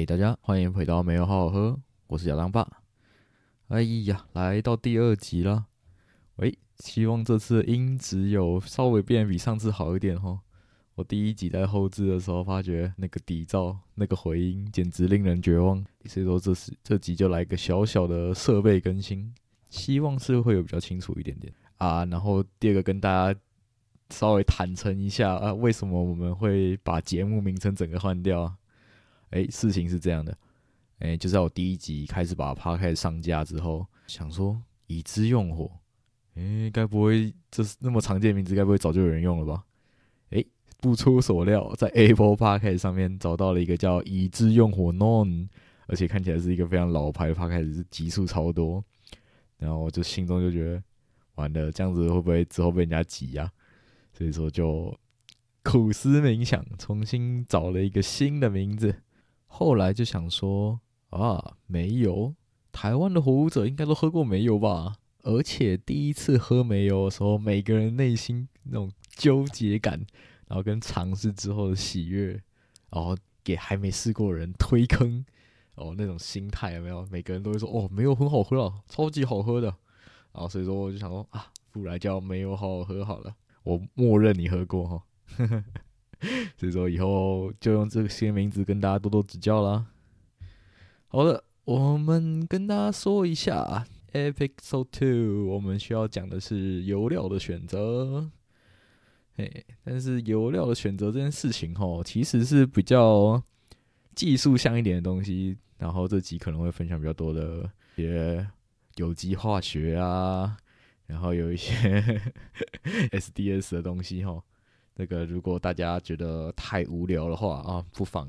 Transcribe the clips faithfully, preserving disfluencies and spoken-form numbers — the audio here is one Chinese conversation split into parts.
嘿、hey, 大家欢迎回到没有好好喝，我是亚当爸。哎呀，来到第二集啦。喂，希望这次音质有稍微变比上次好一点齁。我第一集在后制的时候发觉那个底噪那个回音简直令人绝望，所以说 这, 这集就来个小小的设备更新，希望是会有比较清楚一点点啊。然后第二个跟大家稍微坦诚一下啊，为什么我们会把节目名称整个换掉啊？哎，事情是这样的，哎，就在我第一集开始把 Podcast 上架之后，想说已知用火，哎，该不会这那么常见的名字，该不会早就有人用了吧？哎，不出所料，在 Apple Podcast 上面找到了一个叫已知用火 Non， 而且看起来是一个非常老牌的 Podcast， 是集数超多，然后我就心中就觉得，完了，这样子会不会之后被人家挤啊？所以说就苦思冥想，重新找了一个新的名字。后来就想说啊，煤油，台湾的火舞者应该都喝过煤油吧？而且第一次喝煤油的时候，每个人内心那种纠结感，然后跟尝试之后的喜悦，然后给还没试过的人推坑，哦，那种心态有没有？每个人都会说哦，煤油很好喝啊，超级好喝的。然后所以说我就想说啊，不然叫煤油好好喝好了，我默认你喝过哈。所以说以后就用这些名字跟大家多多指教啦。好的，我们跟大家说一下 Episode 二， 我们需要讲的是油料的选择。但是油料的选择这件事情吼，其实是比较技术向一点的东西，然后这集可能会分享比较多的一些有机化学啊，然后有一些S D S 的东西吼。那个，如果大家觉得太无聊的话啊，不妨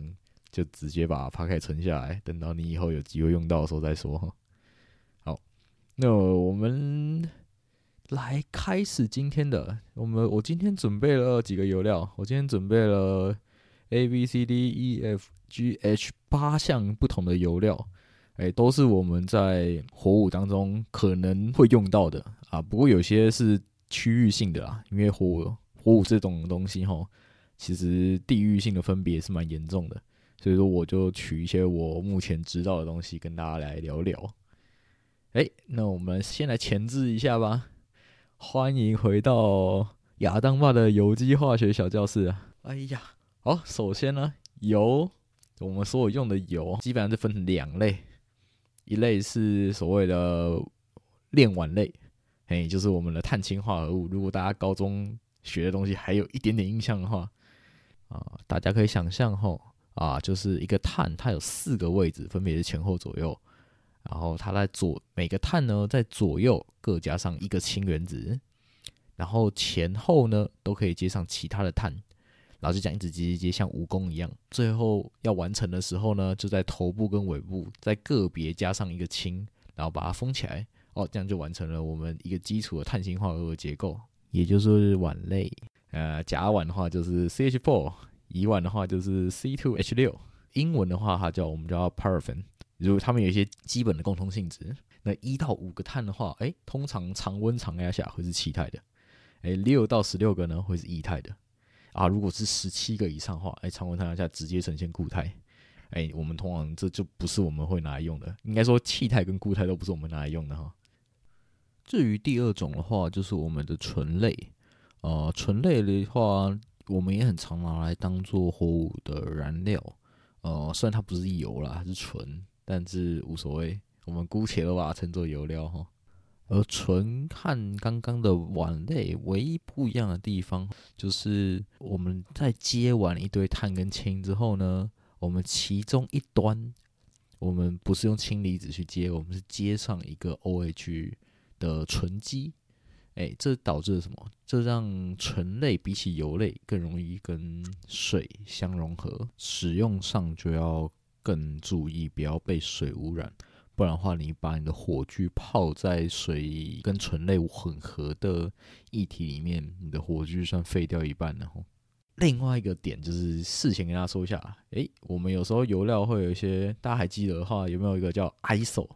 就直接把 Podcast 存下来，等到你以后有机会用到的时候再说。好，那我们来开始今天的。我们我今天准备了几个油料，我今天准备了 A B C D E F G H 八项不同的油料，哎，都是我们在火舞当中可能会用到的啊。不过有些是区域性的啊，因为火舞。火舞这种东西齁，其实地域性的分别是蛮严重的，所以说我就取一些我目前知道的东西跟大家来聊聊。哎，那我们先来前置一下吧。欢迎回到亚当爸的有机化学小教室啊！哎呀，好，首先呢，油，我们所有用的油基本上是分成两类，一类是所谓的炼烷类，哎，就是我们的碳氢化合物。如果大家高中学的东西还有一点点印象的话，啊，大家可以想象吼，啊，就是一个碳，它有四个位置，分别是前后左右，然后它在左每个碳呢在左右各加上一个氢原子，然后前后呢都可以接上其他的碳，然后就这样一直接接接像蜈蚣一样，最后要完成的时候呢，就在头部跟尾部再个别加上一个氢，然后把它封起来，哦，这样就完成了我们一个基础的碳氢化合物的结构。也就是烷类，呃，甲烷的话就是 C H 四， 乙烷的话就是 C 二 H 六， 英文的话它叫我们叫 paraffin， 如果它们有一些基本的共通性质。那一到五个碳的话，哎，通常常温常压下会是气态的，哎，六到十六个呢会是液态的，啊，如果是十七个以上的话，哎，常温常压下直接呈现固态，哎，我们通常这就不是我们会拿来用的，应该说气态跟固态都不是我们拿来用的哈。至于第二种的话，就是我们的醇类，呃，醇类的话，我们也很常拿来当做火舞的燃料，呃，虽然它不是油啦，它是醇，但是无所谓，我们姑且都把它称作油料哈。而醇和刚刚的烷类唯一不一样的地方，就是我们在接完一堆碳跟氢之后呢，我们其中一端，我们不是用氢离子去接，我们是接上一个 O H。的醇基，哎，这导致了什么？这让醇类比起油类更容易跟水相融合，使用上就要更注意，不要被水污染，不然的话，你把你的火炬泡在水跟醇类混合的液体里面，你的火炬算废掉一半了吼。另外一个点就是事前跟大家说一下，哎，我们有时候油料会有一些，大家还记得的话，有没有一个叫 I S O？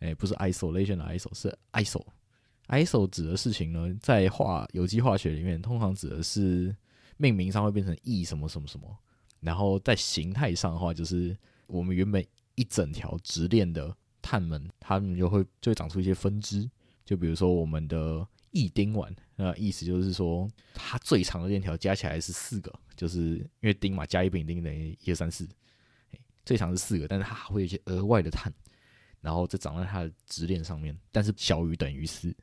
欸，不是 isolation 的 I S O， 是 I S O。I S O 指的事情呢，在化有机化学里面，通常指的是命名上会变成 E 什么什么什么，然后在形态上的话，就是我们原本一整条直链的碳们，它们就会就会长出一些分支。就比如说我们的异丁烷，那意思就是说它最长的链条加起来是四个，就是因为丁嘛，加一丙丁等于一二三四，最长是四个，但是它还会有一些额外的碳，然后再长在它的直链上面，但是小于等于四。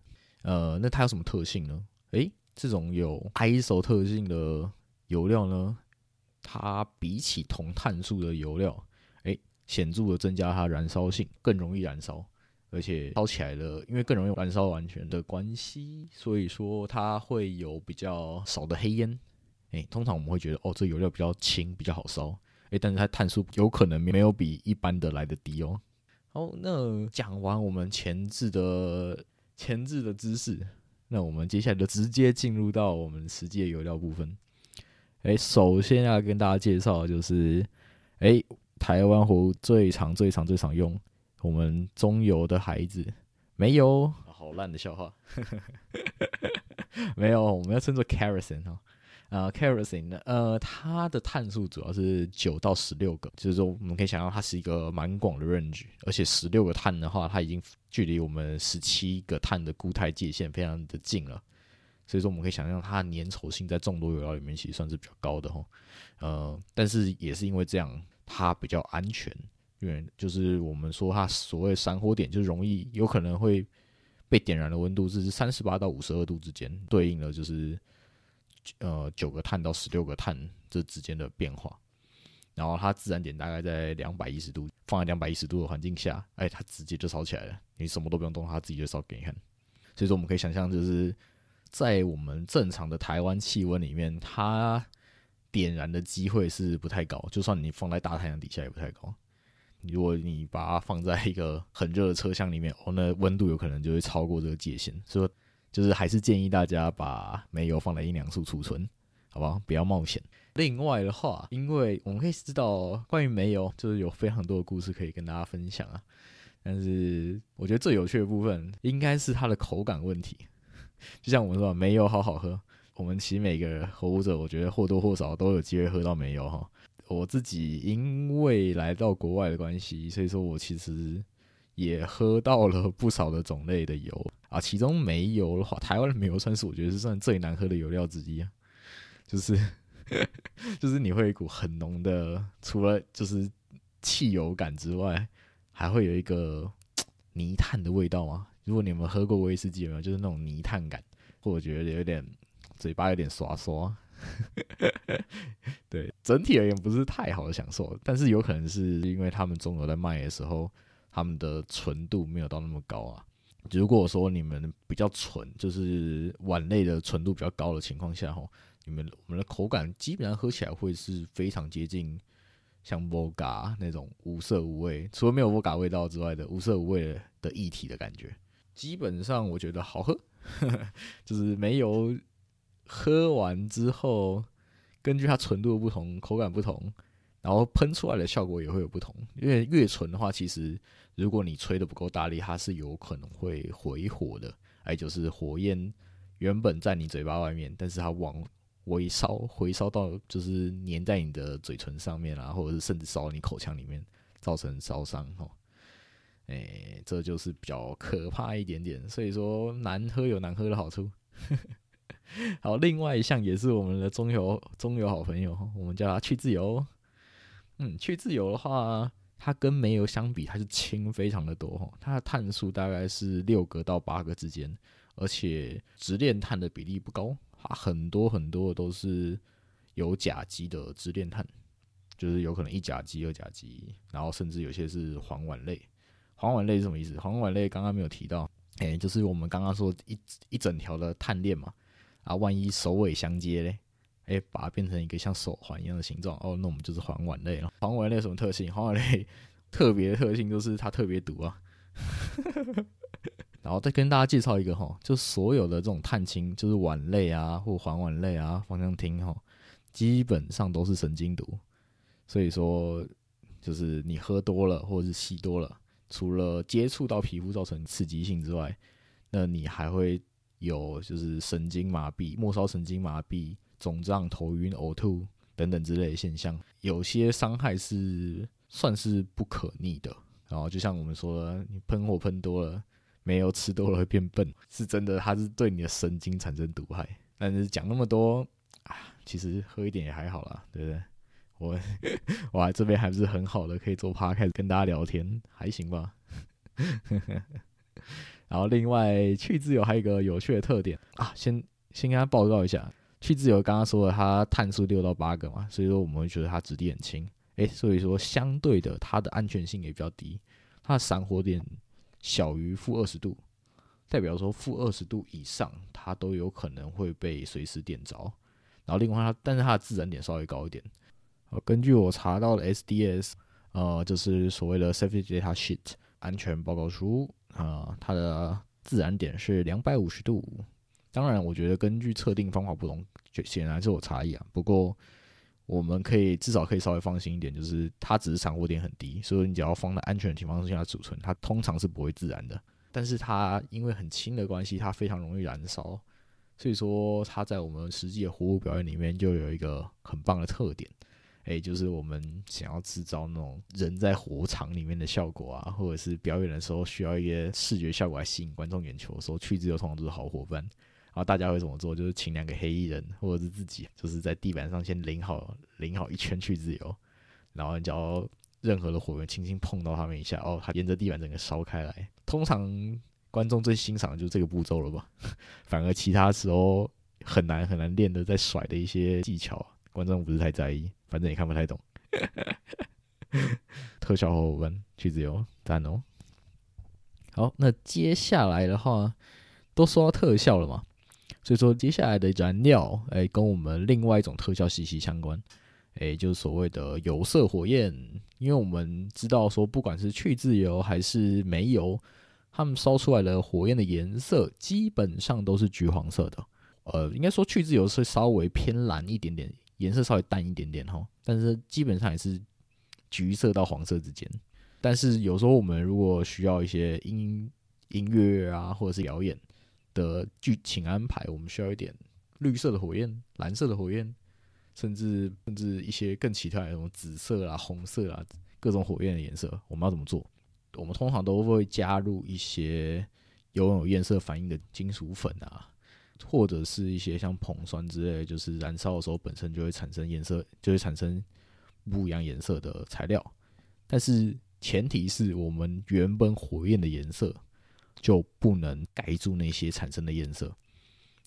呃，那它有什么特性呢？诶，这种有 I S O 特性的油料呢，它比起同碳素的油料，诶，显著的增加它的燃烧性，更容易燃烧，而且烧起来的，因为更容易燃烧完全的关系，所以说它会有比较少的黑烟。诶，通常我们会觉得哦，这油料比较轻，比较好烧。诶，但是它碳素有可能没有比一般的来的低哦。好，那讲完我们前置的前置的知识，那我们接下来就直接进入到我们实际的油料部分。诶，首先要跟大家介绍的就是，诶，台湾活物最常、最常、最常用，我们中油的孩子没有、啊、好烂的笑话，没有，我们要称作 kerosene 啊、呃、kerosene 呃，它的碳素主要是九到十六个，就是说我们可以想象它是一个蛮广的 range， 而且十六个碳的话，它已经距离我们十七个碳的固态界限非常的近了，所以说我们可以想象它的粘稠性在众多油料里面其实算是比较高的、哦、呃，但是也是因为这样，它比较安全。因为就是我们说它所谓闪火点，就容易有可能会被点燃的温度是三十八到五十二度之间，对应的就是呃九个碳到十六个碳这之间的变化。然后它自燃点大概在两百一十度，放在两百一十度的环境下，哎，它直接就烧起来了，你什么都不用动，它自己就烧给你看。所以说我们可以想象，就是在我们正常的台湾气温里面，它点燃的机会是不太高，就算你放在大太阳底下也不太高。如果你把它放在一个很热的车厢里面，哦，那温度有可能就会超过这个界限，所以就是还是建议大家把煤油放在阴凉处储存，好不好？不要冒险。另外的话，因为我们可以知道关于煤油，就是有非常多的故事可以跟大家分享啊。但是我觉得最有趣的部分应该是它的口感问题。就像我们说，煤油好好喝，我们其实每个活物者，我觉得或多或少都有机会喝到煤油哈。我自己因为来到国外的关系，所以说我其实也喝到了不少的种类的油啊，其中煤油的话，台湾的煤油算是我觉得是算最难喝的油料之一啊，就是就是你会有一股很浓的，除了就是汽油感之外，还会有一个泥炭的味道嘛。如果你们喝过威士忌，有没有就是那种泥炭感，或我觉得有点嘴巴有点刷刷。对，整体而言不是太好的享受，但是有可能是因为他们中油在卖的时候，他们的纯度没有到那么高啊。如果说你们比较纯，就是碗类的纯度比较高的情况下，你们我们的口感基本上喝起来会是非常接近像 Vodka 那种无色无味，除了没有 Vodka 味道之外的无色无味的液体的感觉。基本上我觉得好喝，就是没有。喝完之后，根据它纯度的不同，口感不同，然后喷出来的效果也会有不同。因为越纯的话，其实如果你吹的不够大力，它是有可能会回火的。哎，就是火焰原本在你嘴巴外面，但是它往回烧，回烧到就是粘在你的嘴唇上面啊，或者是甚至烧到你口腔里面，造成烧伤哦。哎，这就是比较可怕一点点。所以说，难喝有难喝的好处。好，另外一项也是我们的中油中油好朋友，我们叫它去自由。嗯，去自由的话，它跟煤油相比，它是轻非常的多，它的碳数大概是六个到八个之间，而且直链碳的比例不高，它很多很多都是有甲基的直链碳，就是有可能一甲基、二甲基，然后甚至有些是环烷类。环烷类是什么意思？环烷类刚刚没有提到，哎、欸，就是我们刚刚说 一, 一整条的碳链嘛。啊，万一首尾相接嘞，哎、欸，把它变成一个像手环一样的形状，哦，那我们就是环烷类了。环烷类有什么特性？环烷类特别的特性就是它特别毒啊。然后再跟大家介绍一个哈，就所有的这种碳氢，就是烷类啊或环烷类啊、芳香烃哈，基本上都是神经毒。所以说，就是你喝多了或者是吸多了，除了接触到皮肤造成刺激性之外，那你还会。有就是神经麻痹、末梢神经麻痹、肿胀、头晕、呕吐等等之类的现象，有些伤害是算是不可逆的。然后就像我们说的，你喷火喷多了，煤油吃多了会变笨，是真的，它是对你的神经产生毒害。但是讲那么多啊，其实喝一点也还好啦，对不对？我我还这边还是很好的，可以做 podcast 跟大家聊天，还行吧。然后另外去自由还有一个有趣的特点啊，先先跟他报告一下，去自由刚刚说了它碳素六到八个嘛，所以说我们会觉得它质地很轻，诶，所以说相对的它的安全性也比较低，它的散火点小于负二十度，代表说负二十度以上它都有可能会被随时点着。然后另外它，但是它的自燃点稍微高一点。呃、根据我查到的 S D S， 呃，就是所谓的 Safety Data Sheet 安全报告书，呃，它的自燃点是两百五十度。当然我觉得根据测定方法不同，显然是有差异啊。不过我们可以至少可以稍微放心一点，就是它只是散火点很低，所以你只要放在安全的情况下储存，它通常是不会自燃的。但是它因为很轻的关系，它非常容易燃烧，所以说它在我们实际的火舞表演里面就有一个很棒的特点。欸、就是我们想要制造那种人在火场里面的效果啊，或者是表演的时候需要一些视觉效果来吸引观众眼球的时候，去自由通常都是好伙伴。然后大家会怎么做，就是请两个黑衣人或者是自己，就是在地板上先淋好淋好一圈去自由，然后你只要任何的火源轻轻碰到他们一下，哦，它沿着地板整个烧开来。通常观众最欣赏的就是这个步骤了吧，反而其他时候很难很难练的在甩的一些技巧，观众不是太在意，反正也看不太懂。特效伙伴去自由赞哦。好，那接下来的话都说到特效了嘛，所以说接下来的燃料、欸、跟我们另外一种特效息息相关、欸、就是所谓的有色火焰。因为我们知道说不管是去自由还是煤油，它们烧出来的火焰的颜色基本上都是橘黄色的，呃，应该说去自由是稍微偏蓝一点点，颜色稍微淡一点点，但是基本上也是橘色到黄色之间。但是有时候我们如果需要一些 音, 音乐啊或者是表演的剧情安排，我们需要一点绿色的火焰、蓝色的火焰，甚至甚至一些更奇特的什么紫色啊、红色啊，各种火焰的颜色，我们要怎么做？我们通常都会加入一些拥有焰色反应的金属粉啊，或者是一些像硼酸之类的，就是燃烧的时候本身就会产生颜色，就会产生不一样颜色的材料。但是前提是我们原本火焰的颜色就不能盖住那些产生的焰色。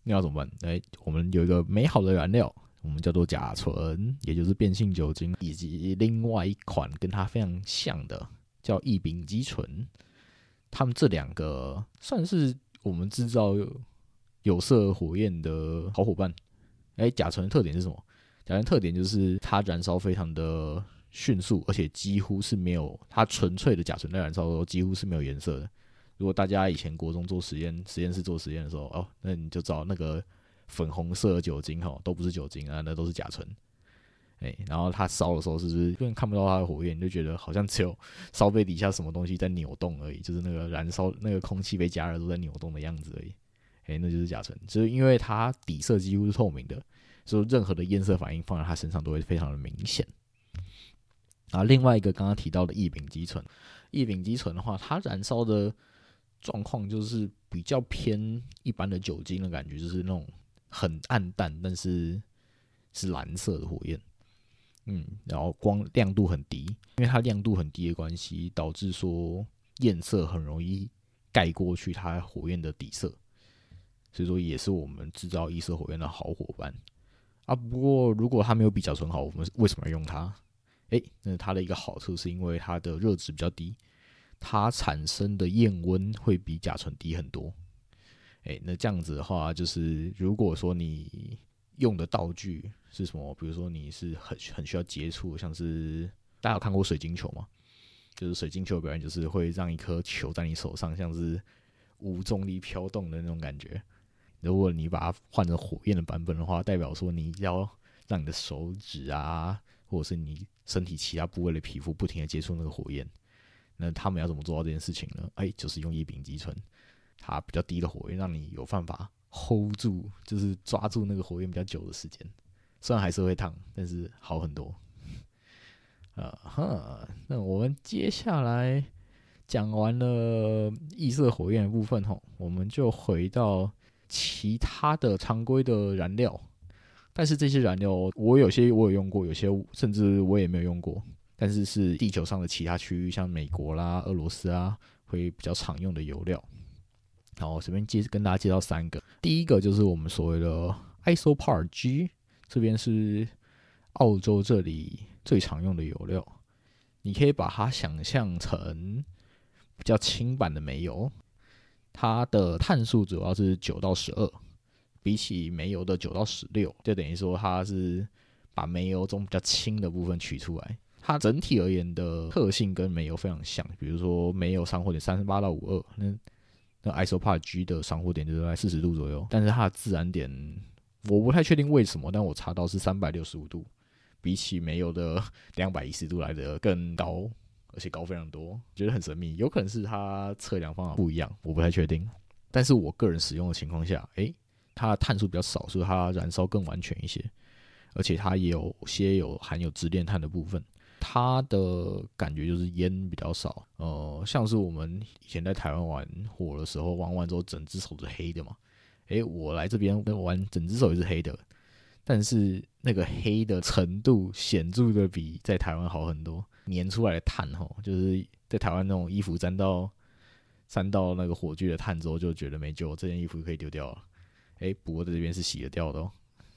那要怎么办？哎，我们有一个美好的燃料，我们叫做甲醇，也就是变性酒精，以及另外一款跟它非常像的叫异丙基醇。它们这两个算是我们制造有色火焰的好伙伴。欸、甲醇的特点是什么？甲醇特点就是它燃烧非常的迅速，而且几乎是没有，它纯粹的甲醇在燃烧的时候几乎是没有颜色的。如果大家以前国中做实验，实验室做实验的时候，哦，那你就找那个粉红色的酒精，哦，都不是酒精啊，那都是甲醇。欸、然后它烧的时候是不是根本看不到它的火焰，你就觉得好像只有烧杯底下什么东西在扭动而已，就是那个燃烧那个空气被加热都在扭动的样子而已。欸、那就是甲醇，就是因为它底色几乎是透明的，所以任何的焰色反应放在它身上都会非常的明显。啊，另外一个刚刚提到的异丙基醇，异丙基醇的话，它燃烧的状况就是比较偏一般的酒精的感觉，就是那种很暗淡，但是是蓝色的火焰，嗯，然后光亮度很低，因为它亮度很低的关系，导致说焰色很容易盖过去它火焰的底色。所以说也是我们制造异色火焰的好伙伴啊。不过如果它没有比甲醇好，我们为什么要用它？诶，那它的一个好处是因为它的热值比较低，它产生的焰温会比甲醇低很多。诶，那这样子的话，就是如果说你用的道具是什么，比如说你是 很, 很需要接触，像是大家有看过水晶球吗？就是水晶球的表演就是会让一颗球在你手上像是无重力飘动的那种感觉。如果你把它换成火焰的版本的话，代表说你要让你的手指啊，或者是你身体其他部位的皮肤不停的接触那个火焰。那他们要怎么做到这件事情呢？哎，就是用异丙基醇，它比较低的火焰，让你有办法 hold 住，就是抓住那个火焰比较久的时间。虽然还是会烫，但是好很多。啊哈，那我们接下来讲完了异色火焰的部分吼，我们就回到其他的常规的燃料，但是这些燃料我有些我有用过，有些甚至我也没有用过，但是是地球上的其他区域，像美国啦、俄罗斯啊，会比较常用的油料。好，我随便跟大家介绍三个。第一个就是我们所谓的 I S O P A R G， 这边是澳洲这里最常用的油料。你可以把它想象成比较轻版的煤油，它的碳数主要是九到十二，比起煤油的九到十六，就等于说它是把煤油中比较轻的部分取出来。它整体而言的特性跟煤油非常像，比如说煤油上火点三十八到五十二，那那 I S O P A R G 的上火点就是在四十度左右，但是它的自燃点我不太确定为什么，但我查到是三百六十五度，比起煤油的两百一十度来的更高，而且高非常多，觉得很神秘，有可能是它测量方法不一样，我不太确定。但是我个人使用的情况下，欸，它的碳数比较少，所以它燃烧更完全一些，而且它也有些有含有直链碳的部分。它的感觉就是烟比较少，呃，像是我们以前在台湾玩火的时候，玩完之后整只手是黑的嘛，欸，我来这边玩整只手也是黑的，但是那个黑的程度显著的比在台湾好很多，粘出来的碳吼，就是在台湾那种衣服沾到沾到那个火炬的碳之后，就觉得没救，这件衣服可以丢掉了，欸，不过在这边是洗得掉的哦，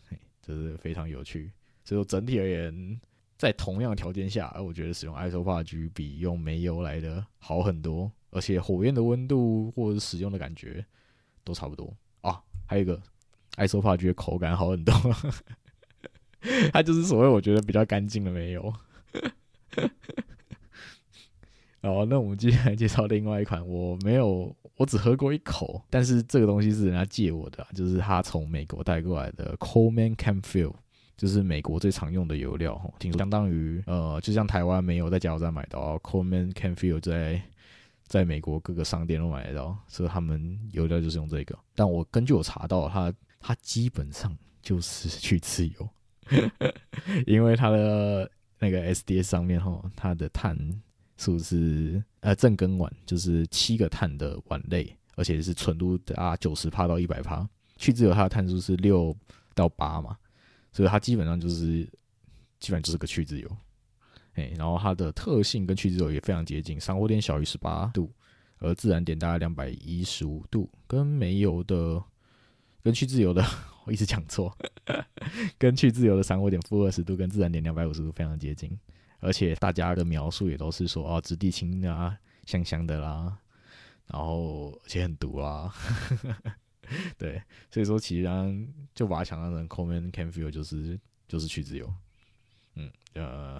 欸，这是非常有趣。所以说整体而言，在同样的条件下，我觉得使用 I S O P A R G 比用煤油来的好很多，而且火焰的温度或者使用的感觉都差不多啊。还有一个 I S O P A R G 的口感好很多，它就是所谓我觉得比较干净的煤油。好，那我们接下来介绍另外一款，我没有，我只喝过一口，但是这个东西是人家借我的，就是他从美国带过来的 Coleman Camp Fuel。就是美国最常用的油料，听说相当于呃，就像台湾没有在加油站买到 ，Coleman Camp Fuel 在在美国各个商店都买得到，所以他们油料就是用这个。但我根据我查到，它它基本上就是去吃油，因为它的那个 S D S 上面哈，它的碳数是呃正庚烷，就是七个碳的烷类，而且是纯度达 百分之九十到百分之百， 去脂油它的碳数是六到八嘛。所以它基本上就是，基本上就是个去脂油，哎，然后它的特性跟去脂油也非常接近，上火点小于十八度，而自燃点大概两百一十五度，跟煤油的，跟去脂油的，我一直讲错，跟去脂油的上火点负二十度跟自燃点两百五十度非常接近，而且大家的描述也都是说啊，质地轻啊，香香的啦，然后而且很毒啦。对，所以说其实就把它想象成 Coleman Camp Fuel 就是就是去脂油，嗯呃，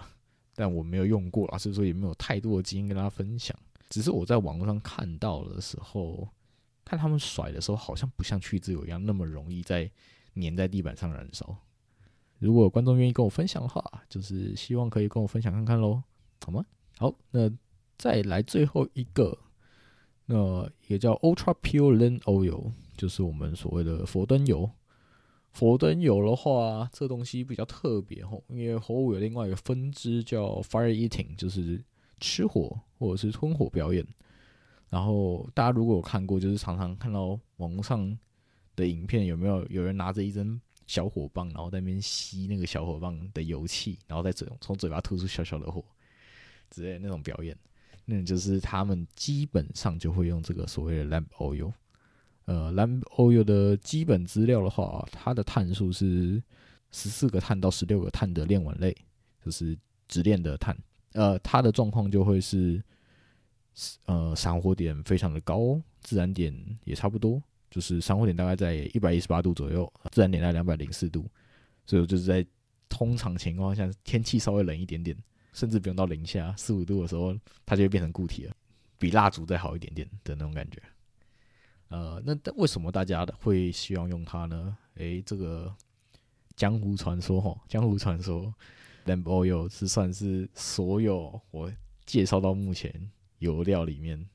但我没有用过啊，所以说也没有太多的经验跟大家分享。只是我在网络上看到的时候，看他们甩的时候，好像不像去脂油一样那么容易在粘在地板上燃烧。如果有观众愿意跟我分享的话，就是希望可以跟我分享看看喽，好吗？好，那再来最后一个，那也叫 Ultra Pure Lean Oil。就是我们所谓的佛灯油，佛灯油的话，这东西比较特别吼，因为火舞有另外一个分支叫 fire eating， 就是吃火或者是吞火表演。然后大家如果有看过，就是常常看到网络上的影片，有没有有人拿着一根小火棒，然后在那边吸那个小火棒的油气，然后再嘴从嘴巴吐出小小的火之类的那种表演，那就是他们基本上就会用这个所谓的 lamp oil。呃 Lamp Oil 的基本资料的话，它的碳数是十四个碳到十六个碳的链烷类，就是直链的碳。呃，它的状况就会是，呃，散火点非常的高，自燃点也差不多，就是散火点大概在一百一十八度左右，自燃点在两百零四度，所以就是在通常情况下，天气稍微冷一点点，甚至不用到零下四五度的时候，它就会变成固体了，比蜡烛再好一点点的那种感觉。呃，那为什么大家会希望用它呢？诶，这个江湖传说吼，江湖传说 ，Lamp Oil 是算是所有我介绍到目前油料里面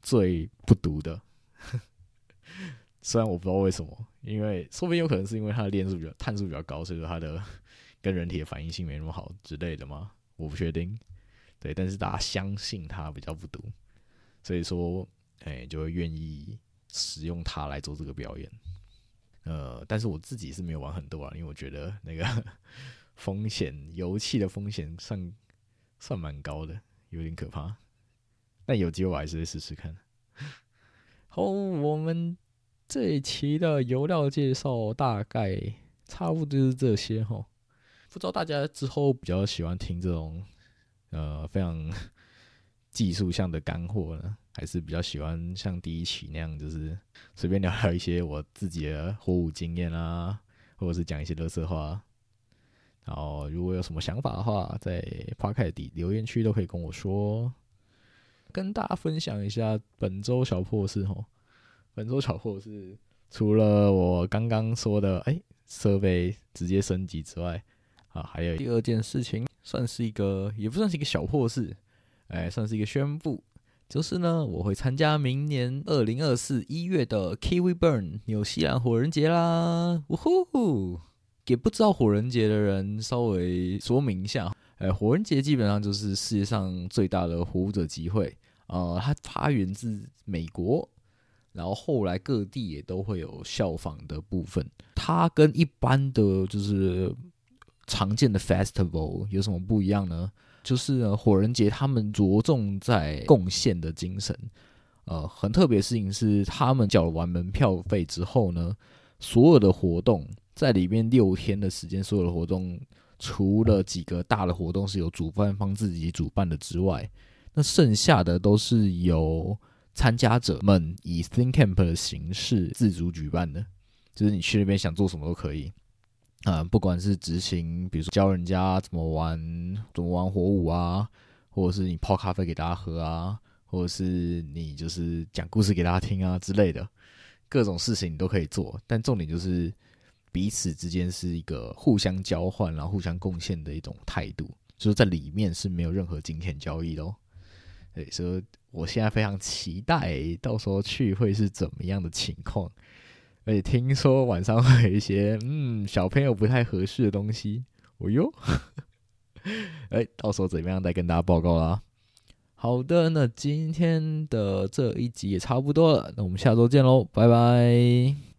最不毒的。虽然我不知道为什么，因为说不定有可能是因为它的链数比较碳数比较高，所以说它的跟人体的反应性没那么好之类的嘛，我不确定。对，但是大家相信它比较不毒，所以说哎，就会愿意使用它来做这个表演。呃，但是我自己是没有玩很多啊，因为我觉得那个风险，油气的风险算算蛮高的，有点可怕。但有机会我还是会试试看。好，我们这一期的油料介绍大概差不多就是这些齁。不知道大家之后比较喜欢听这种呃非常技术向的干货呢，还是比较喜欢像第一期那样，就是随便聊聊一些我自己的火舞经验啊，或者是讲一些垃圾话。然后如果有什么想法的话，在 Podcast 底留言区都可以跟我说。跟大家分享一下本周小破事齁。本周小破事除了我刚刚说的哎设备直接升级之外，啊，还有第二件事情，算是一个也不算是一个小破事，哎，算是一个宣布，就是呢，我会参加明年二零二四一月的 KiwiBurn 纽西兰火人节啦，呜呼！给不知道火人节的人稍微说明一下，哎，火人节基本上就是世界上最大的火舞者集会，呃，它发源自美国。然后后来各地也都会有效仿的部分，它跟一般的就是常见的 festival 有什么不一样呢？就是呢火人节他们着重在贡献的精神，呃，很特别的事情是他们缴完门票费之后呢，所有的活动在里面六天的时间，所有的活动除了几个大的活动是由主办方自己主办的之外，那剩下的都是由参加者们以 Think Camp 的形式自主举办的，就是你去那边想做什么都可以，嗯，不管是执行，比如说教人家怎么玩怎么玩火舞啊，或者是你泡咖啡给大家喝啊，或者是你就是讲故事给大家听啊之类的，各种事情你都可以做，但重点就是彼此之间是一个互相交换然后互相贡献的一种态度，就是在里面是没有任何金钱交易的哦。对，所以我现在非常期待到时候去会是怎么样的情况，而且听说晚上会有一些嗯小朋友不太合适的东西，哦哟，哎，到时候怎么样再跟大家报告啦。好的，那今天的这一集也差不多了，那我们下周见喽，拜拜。